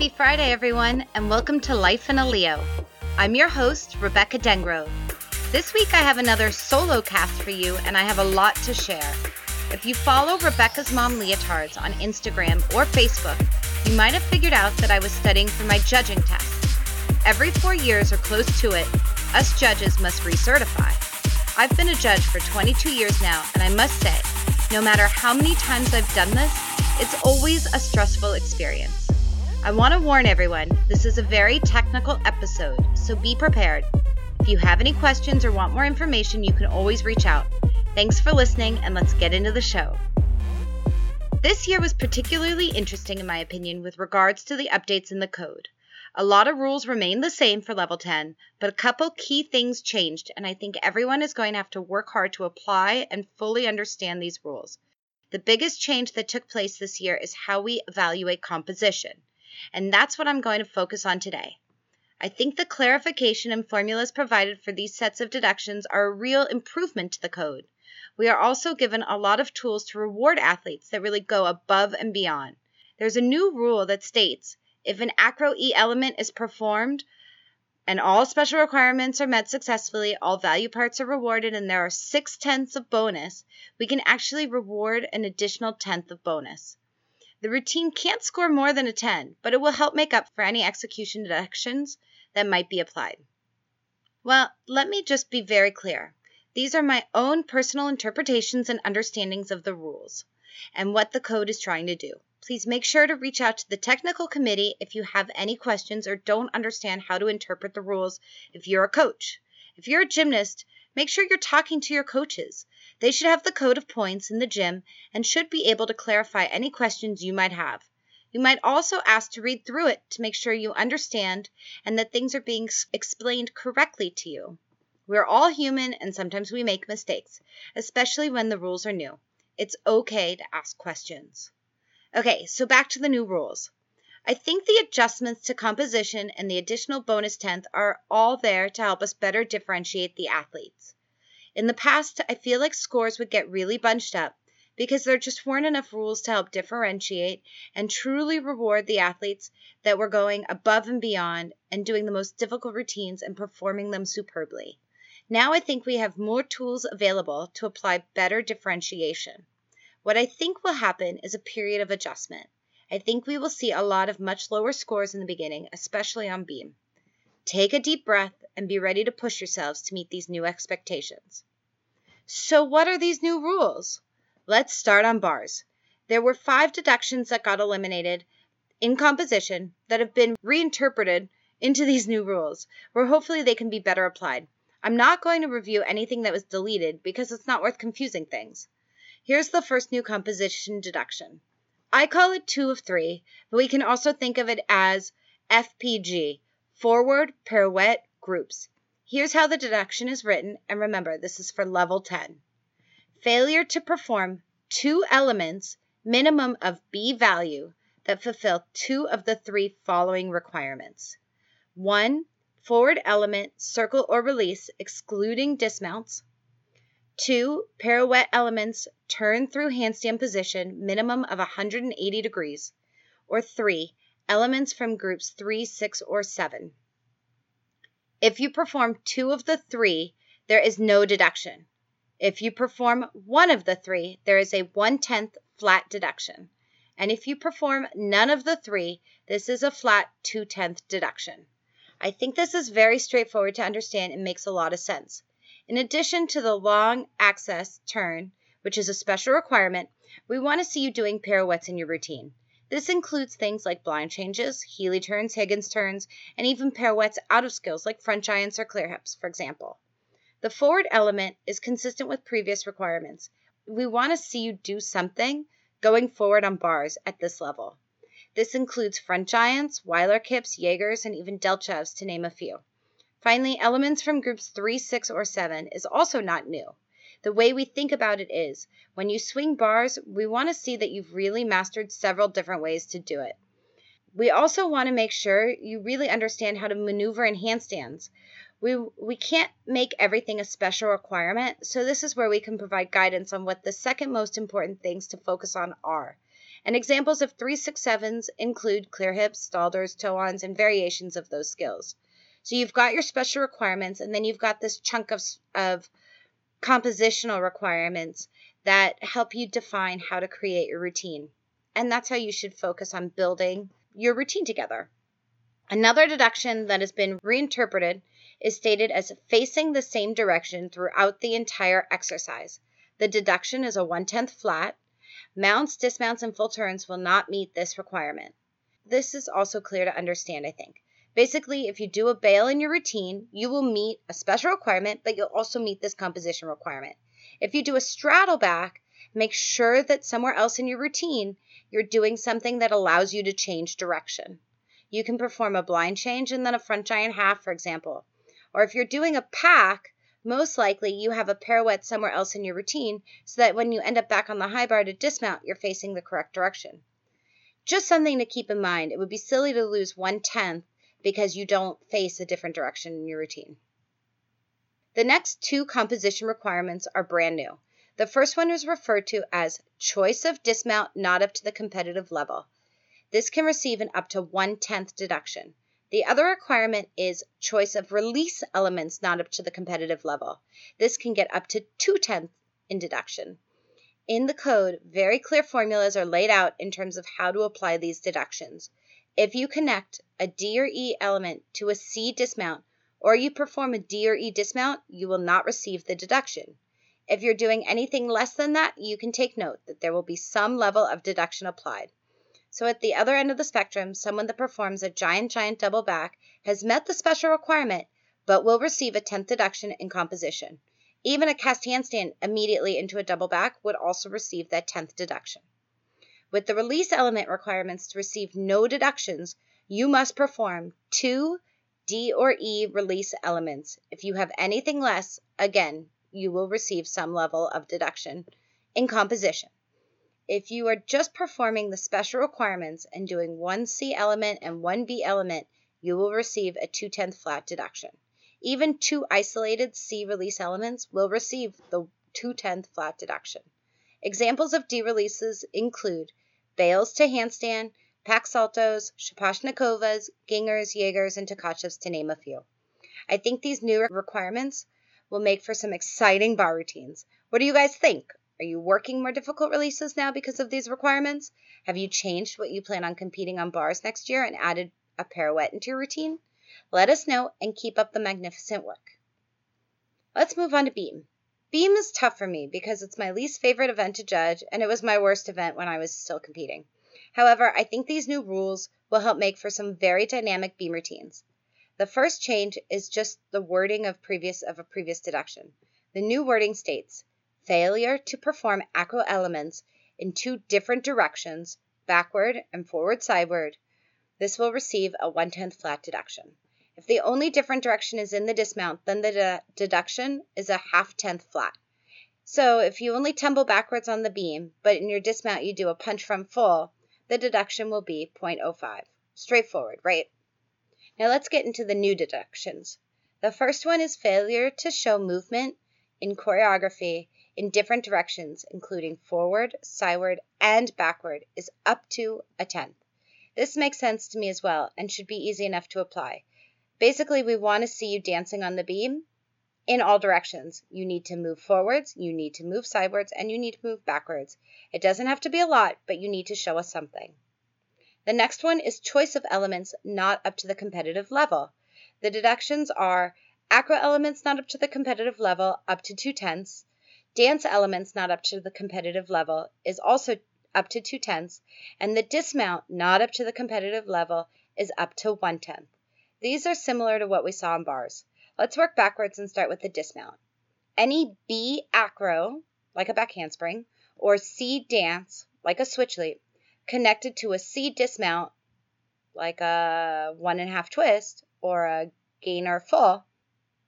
Happy Friday, everyone, and welcome to Life in a Leo. I'm your host, Rebecca Dengrove. This week I have another solo cast for you, and I have a lot to share. If you follow Rebecca's Mom Leotards on Instagram or Facebook, you might have figured out that I was studying for my judging test. Every 4 years or close to it, us judges must recertify. I've been a judge for 22 years now, and I must say, no matter how many times I've done this, it's always a stressful experience. I want to warn everyone, this is a very technical episode, so be prepared. If you have any questions or want more information, you can always reach out. Thanks for listening, and let's get into the show. This year was particularly interesting, in my opinion, with regards to the updates in the code. A lot of rules remain the same for Level 10, but a couple key things changed, and I think everyone is going to have to work hard to apply and fully understand these rules. The biggest change that took place this year is how we evaluate composition. And that's what I'm going to focus on today. I think the clarification and formulas provided for these sets of deductions are a real improvement to the code. We are also given a lot of tools to reward athletes that really go above and beyond. There's a new rule that states if an Acro E element is performed and all special requirements are met successfully, all value parts are rewarded, and there are 0.6 of bonus, we can actually reward an additional 0.1 of bonus. The routine can't score more than a 10, but it will help make up for any execution deductions that might be applied. Well, let me just be very clear. These are my own personal interpretations and understandings of the rules and what the code is trying to do. Please make sure to reach out to the technical committee if you have any questions or don't understand how to interpret the rules if you're a coach. If you're a gymnast, make sure you're talking to your coaches. They should have the code of points in the gym and should be able to clarify any questions you might have. You might also ask to read through it to make sure you understand and that things are being explained correctly to you. We're all human and sometimes we make mistakes, especially when the rules are new. It's okay to ask questions. Okay, so back to the new rules. I think the adjustments to composition and the additional bonus 10th are all there to help us better differentiate the athletes. In the past, I feel like scores would get really bunched up because there just weren't enough rules to help differentiate and truly reward the athletes that were going above and beyond and doing the most difficult routines and performing them superbly. Now I think we have more tools available to apply better differentiation. What I think will happen is a period of adjustment. I think we will see a lot of much lower scores in the beginning, especially on beam. Take a deep breath and be ready to push yourselves to meet these new expectations. So what are these new rules? Let's start on bars. There were 5 deductions that got eliminated in composition that have been reinterpreted into these new rules, where hopefully they can be better applied. I'm not going to review anything that was deleted because it's not worth confusing things. Here's the first new composition deduction. I call it 2 of 3, but we can also think of it as FPG, Forward Pirouette Groups. Here's how the deduction is written, and remember, this is for Level 10. Failure to perform 2 elements, minimum of B value, that fulfill 2 of the 3 following requirements. 1, forward element, circle or release, excluding dismounts. 2, pirouette elements, turn through handstand position, minimum of 180 degrees. Or 3, elements from groups 3, 6, or 7. If you perform 2 of the 3, there is no deduction. If you perform 1 of the 3, there is a 1/10 flat deduction. And if you perform none of the 3, this is a flat 2/10 deduction. I think this is very straightforward to understand and makes a lot of sense. In addition to the long access turn, which is a special requirement, we want to see you doing pirouettes in your routine. This includes things like blind changes, Healy turns, Higgins turns, and even pirouettes out of skills like front giants or clear hips, for example. The forward element is consistent with previous requirements. We want to see you do something going forward on bars at this level. This includes front giants, Weiler kips, Jaegers, and even Delchevs, to name a few. Finally, elements from groups 3, 6, or 7 is also not new. The way we think about it is, when you swing bars, we want to see that you've really mastered several different ways to do it. We also want to make sure you really understand how to maneuver in handstands. We can't make everything a special requirement, so this is where we can provide guidance on what the second most important things to focus on are. and examples of 3-6-7s include clear hips, Stalders, toe-ons, and variations of those skills. So you've got your special requirements, and then you've got this chunk of compositional requirements that help you define how to create your routine. And that's how you should focus on building your routine together. Another deduction that has been reinterpreted is stated as facing the same direction throughout the entire exercise. The deduction is a 1/10 flat. Mounts, dismounts, and full turns will not meet this requirement. This is also clear to understand, I think. Basically, if you do a bale in your routine, you will meet a special requirement, but you'll also meet this composition requirement. If you do a straddle back, make sure that somewhere else in your routine, you're doing something that allows you to change direction. You can perform a blind change and then a front giant half, for example. Or if you're doing a pack, most likely you have a pirouette somewhere else in your routine so that when you end up back on the high bar to dismount, you're facing the correct direction. Just something to keep in mind. It would be silly to lose 1/10 because you don't face a different direction in your routine. The next two composition requirements are brand new. The first one is referred to as choice of dismount not up to the competitive level. This can receive an up to 1/10 deduction. The other requirement is choice of release elements not up to the competitive level. This can get up to 2/10 in deduction. In the code, very clear formulas are laid out in terms of how to apply these deductions. If you connect a D or E element to a C dismount, or you perform a D or E dismount, you will not receive the deduction. If you're doing anything less than that, you can take note that there will be some level of deduction applied. So at the other end of the spectrum, someone that performs a giant double back has met the special requirement, but will receive a 10th deduction in composition. Even a cast handstand immediately into a double back would also receive that 10th deduction. With the release element requirements to receive no deductions, you must perform 2 D or E release elements. If you have anything less, again, you will receive some level of deduction in composition. If you are just performing the special requirements and doing 1 C element and 1 B element, you will receive a 2/10 flat deduction. Even 2 isolated C release elements will receive the 2/10 flat deduction. Examples of D releases include Bales to handstand, pack saltos, Shaposhnikovas, Gingers, Jaegers, and Tkachevs, to name a few. I think these new requirements will make for some exciting bar routines. What do you guys think? Are you working more difficult releases now because of these requirements? Have you changed what you plan on competing on bars next year and added a pirouette into your routine? Let us know and keep up the magnificent work. Let's move on to beam. Beam is tough for me because it's my least favorite event to judge, and it was my worst event when I was still competing. However, I think these new rules will help make for some very dynamic beam routines. The first change is just the wording of a previous deduction. The new wording states, failure to perform Acro elements in 2 different directions, backward and forward sideward, this will receive a 1/10 flat deduction. If the only different direction is in the dismount, then the deduction is a 0.5 flat. So if you only tumble backwards on the beam, but in your dismount you do a punch from full, the deduction will be 0.05. Straightforward, right? Now let's get into the new deductions. The first one is failure to show movement in choreography in different directions, including forward, sideward, and backward, is up to a 10th. This makes sense to me as well and should be easy enough to apply. Basically, we want to see you dancing on the beam in all directions. You need to move forwards, you need to move sidewards, and you need to move backwards. It doesn't have to be a lot, but you need to show us something. The next one is choice of elements not up to the competitive level. The deductions are acro elements not up to the competitive level, up to 2/10. Dance elements not up to the competitive level is also up to 2/10, and the dismount not up to the competitive level is up to 1/10. These are similar to what we saw in bars. Let's work backwards and start with the dismount. Any B acro, like a back handspring, or C dance, like a switch leap, connected to a C dismount, like a 1.5 twist, or a gainer full,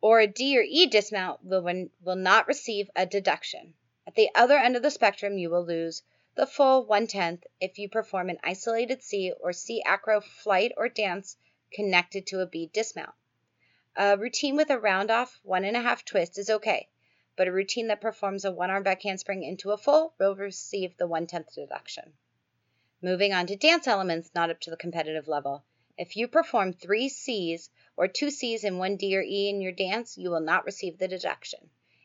or a D or E dismount will not receive a deduction. At the other end of the spectrum, you will lose the full 1/10 if you perform an isolated C or C acro flight or dance connected to a B dismount. A routine with a round-off 1.5 twist is okay, but a routine that performs a one-arm back handspring into a full will receive the 1/10 deduction. Moving on to dance elements not up to the competitive level. If you perform 3 Cs or 2 Cs and 1 D or E in your dance, you will not receive the deduction.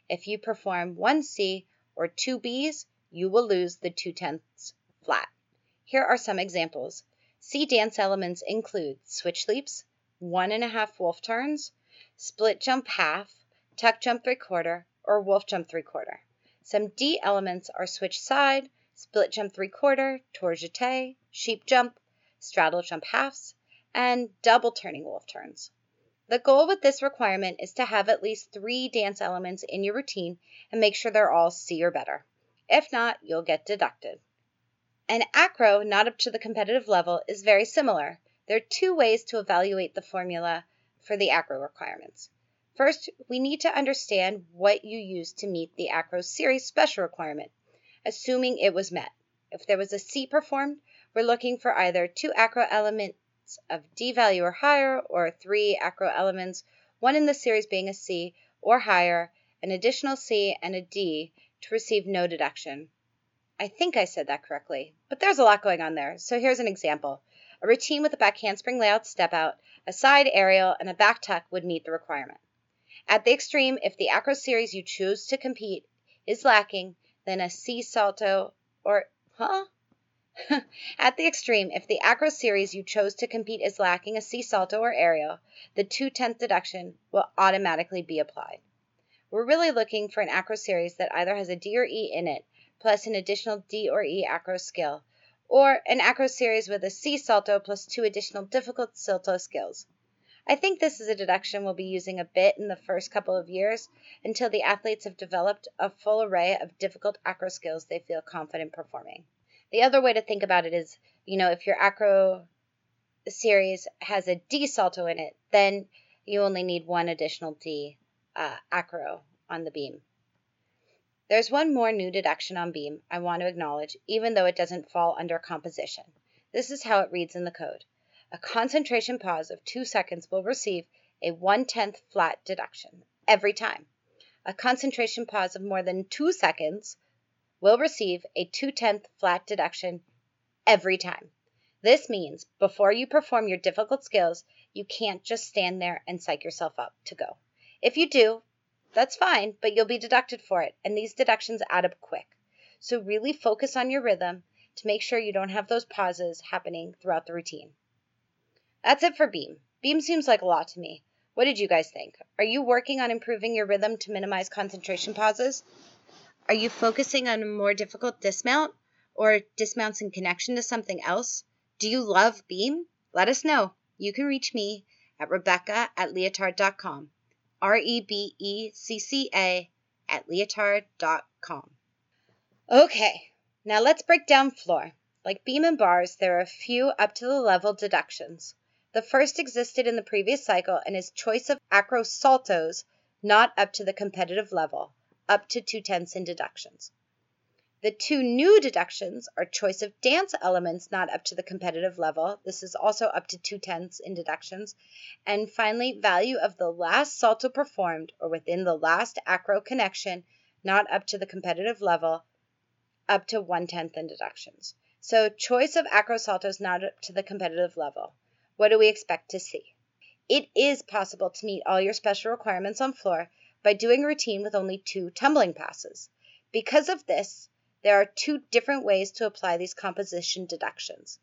If you perform 1 C or 2 Bs, you will lose the 2/10 flat. Here are some examples. C dance elements include switch leaps, 1.5 wolf turns, split jump half, tuck jump 3/4, or wolf jump 3/4. Some D elements are switch side, split jump 3/4, tour jeté, sheep jump, straddle jump halves, and double turning wolf turns. The goal with this requirement is to have at least 3 dance elements in your routine and make sure they're all C or better. If not, you'll get deducted. An acro not up to the competitive level is very similar. There are 2 ways to evaluate the formula for the acro requirements. First, we need to understand what you used to meet the acro series special requirement, assuming it was met. If there was a C performed, we're looking for either 2 acro elements of D value or higher, or 3 acro elements, one in the series being a C or higher, an additional C and a D to receive no deduction. I think I said that correctly, but there's a lot going on there, so here's an example. A routine with a back handspring layout step out, a side aerial, and a back tuck would meet the requirement. At the extreme, if the acro series you choose to compete is lacking, then a C salto or, At the extreme, if the acro series you chose to compete is lacking a C salto or aerial, the 2/10 deduction will automatically be applied. We're really looking for an acro series that either has a D or E in it, plus an additional D or E acro skill, or an acro series with a C salto plus 2 additional difficult salto skills. I think this is a deduction we'll be using a bit in the first couple of years until the athletes have developed a full array of difficult acro skills they feel confident performing. The other way to think about it is, if your acro series has a D salto in it, then you only need 1 additional D acro on the beam. There's one more new deduction on beam I want to acknowledge, even though it doesn't fall under composition. This is how it reads in the code. A concentration pause of 2 seconds will receive a 1/10 flat deduction every time. A concentration pause of more than 2 seconds will receive a 2/10 flat deduction every time. This means before you perform your difficult skills, you can't just stand there and psych yourself up to go. If you do, that's fine, but you'll be deducted for it, and these deductions add up quick. So really focus on your rhythm to make sure you don't have those pauses happening throughout the routine. That's it for beam. Beam seems like a lot to me. What did you guys think? Are you working on improving your rhythm to minimize concentration pauses? Are you focusing on a more difficult dismount or dismounts in connection to something else? Do you love beam? Let us know. You can reach me at Rebecca@leotard.com. REBECCA@leotard.com. Okay, now let's break down floor. Like beam and bars, there are a few up to the level deductions. The first existed in the previous cycle and is choice of acro saltos not up to the competitive level, up to 2/10 in deductions. The 2 new deductions are choice of dance elements not up to the competitive level. This is also up to 2/10 in deductions. And finally, value of the last salto performed or within the last acro connection not up to the competitive level, up to 1/10 in deductions. So choice of acro saltos not up to the competitive level. What do we expect to see? It is possible to meet all your special requirements on floor by doing a routine with only 2 tumbling passes. Because of this, there are 2 different ways to apply these composition deductions.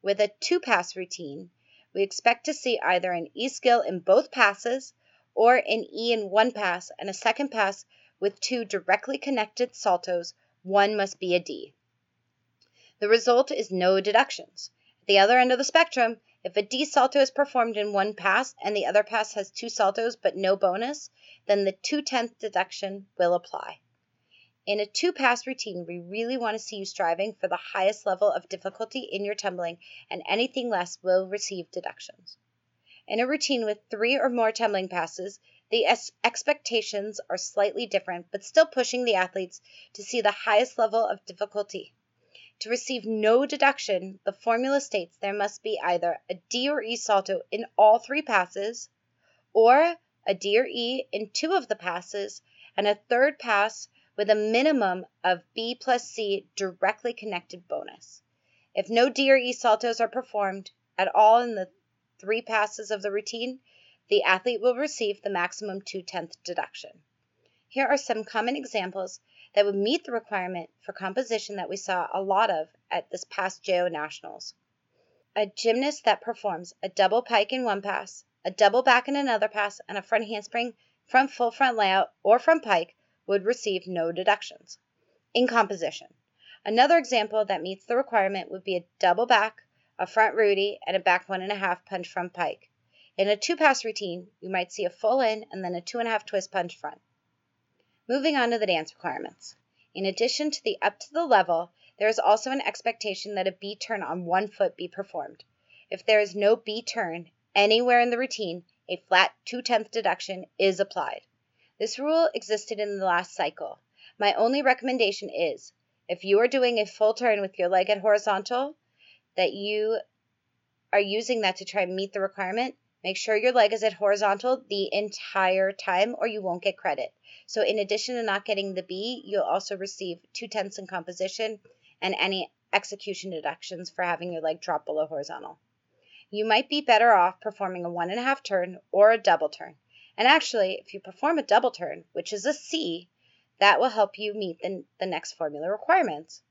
With a 2-pass routine, we expect to see either an E skill in both passes or an E in 1 pass and a second pass with 2 directly connected saltos. 1 must be a D. The result is no deductions. At the other end of the spectrum, if a D salto is performed in 1 pass and the other pass has 2 saltos but no bonus, then the 2/10 deduction will apply. In a 2-pass routine, we really want to see you striving for the highest level of difficulty in your tumbling, and anything less will receive deductions. In a routine with 3 or more tumbling passes, the expectations are slightly different, but still pushing the athletes to see the highest level of difficulty. To receive no deduction, the formula states there must be either a D or E salto in all 3 passes, or a D or E in 2 of the passes, and a third pass with a minimum of B plus C directly connected bonus. If no D or E saltos are performed at all in the three passes of the routine, the athlete will receive the maximum 2/10th deduction. Here are some common examples that would meet the requirement for composition that we saw a lot of at this past JO Nationals. A gymnast that performs a double pike in one pass, a double back in another pass, and a front handspring from full front layout or from pike would receive no deductions. In composition, another example that meets the requirement would be a double back, a front Rudy, and a back 1.5 punch from pike. In a two-pass routine, you might see a full in and then a 2.5 twist punch front. Moving on to the dance requirements. In addition to the up to the level, there is also an expectation that a B turn on one foot be performed. If there is no B turn anywhere in the routine, a flat 2/10th deduction is applied. This rule existed in the last cycle. My only recommendation is, if you are doing a full turn with your leg at horizontal, that you are using that to try and meet the requirement, make sure your leg is at horizontal the entire time or you won't get credit. So in addition to not getting the B, you'll also receive 2/10ths in composition and any execution deductions for having your leg drop below horizontal. You might be better off performing a 1.5 turn or a double turn. And actually, if you perform a double turn, which is a C, that will help you meet the next formula requirements.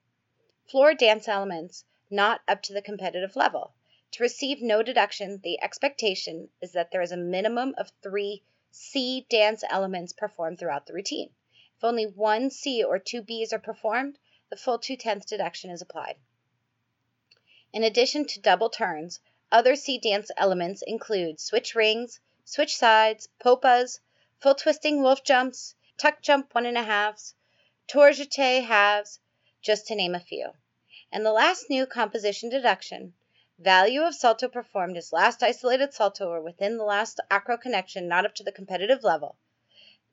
Floor dance elements not up to the competitive level. To receive no deduction, the expectation is that there is a minimum of 3 C dance elements performed throughout the routine. If only one C or two Bs are performed, the full 2/10th deduction is applied. In addition to double turns, other C dance elements include switch rings, switch sides, popas, full twisting wolf jumps, tuck jump 1.5s, tour jeté halves, just to name a few. And the last new composition deduction, value of salto performed is last isolated salto or within the last acro connection not up to the competitive level.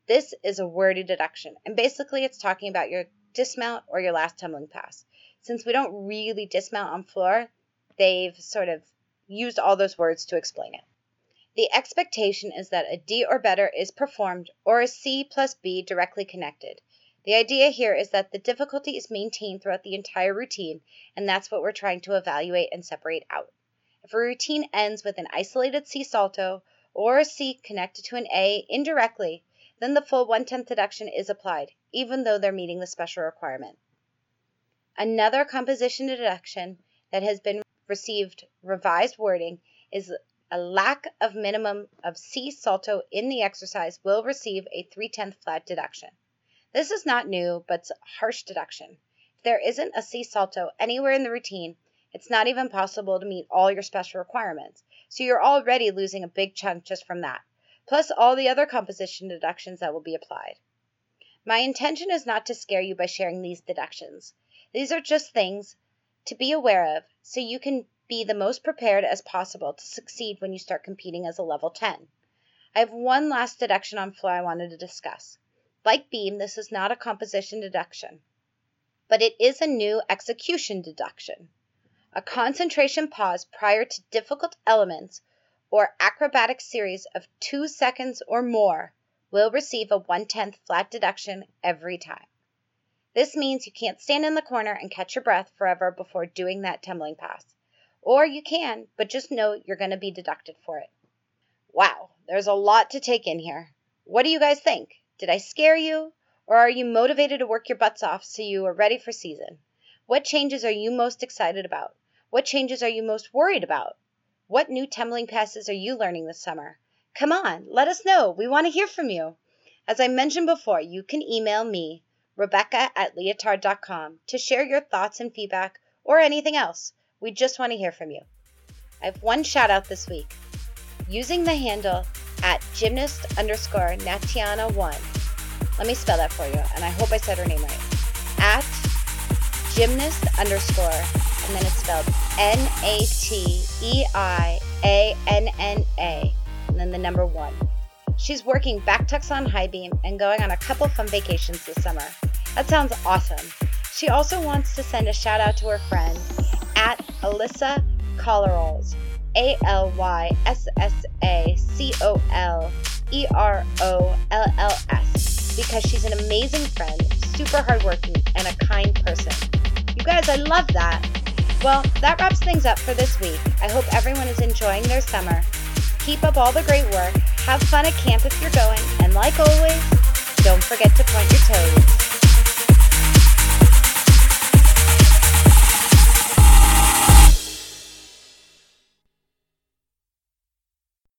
This is a wordy deduction, and basically it's talking about your dismount or your last tumbling pass. Since we don't really dismount on floor, they've sort of used all those words to explain it. The expectation is that a D or better is performed or a C plus B directly connected. The idea here is that the difficulty is maintained throughout the entire routine, and that's what we're trying to evaluate and separate out. If a routine ends with an isolated C salto or a C connected to an A indirectly, then the full 1/10th deduction is applied, even though they're meeting the special requirement. Another composition deduction that has been received revised wording is a lack of minimum of C salto in the exercise will receive a 3/10th flat deduction. This is not new, but it's a harsh deduction. If there isn't a C salto anywhere in the routine, it's not even possible to meet all your special requirements, so you're already losing a big chunk just from that, plus all the other composition deductions that will be applied. My intention is not to scare you by sharing these deductions. These are just things to be aware of so you can be the most prepared as possible to succeed when you start competing as a level 10. I have one last deduction on floor I wanted to discuss. Like beam, this is not a composition deduction, but it is a new execution deduction. A concentration pause prior to difficult elements or acrobatic series of 2 seconds or more will receive a 1/10th flat deduction every time. This means you can't stand in the corner and catch your breath forever before doing that tumbling pass. Or you can, but just know you're going to be deducted for it. Wow, there's a lot to take in here. What do you guys think? Did I scare you, or are you motivated to work your butts off so you are ready for season? What changes are you most excited about? What changes are you most worried about? What new tumbling passes are you learning this summer? Come on, let us know. We want to hear from you. As I mentioned before, you can email me, Rebecca@leotard.com, to share your thoughts and feedback or anything else. We just want to hear from you. I have one shout out this week. Using the handle @gymnast_Natiana1. Let me spell that for you, and I hope I said her name right. @gymnast_, and then it's spelled NATIANNA, and then the number 1. She's working back tucks on high beam and going on a couple fun vacations this summer. That sounds awesome. She also wants to send a shout out to her friend @Alyssa Collarols. ALYSSACOLEROLLS, because she's an amazing friend, super hardworking, and a kind person. You guys, I love that. Well, that wraps things up for this week. I hope everyone is enjoying their summer. Keep up all the great work, have fun at camp if you're going, and like always, don't forget to point your toes.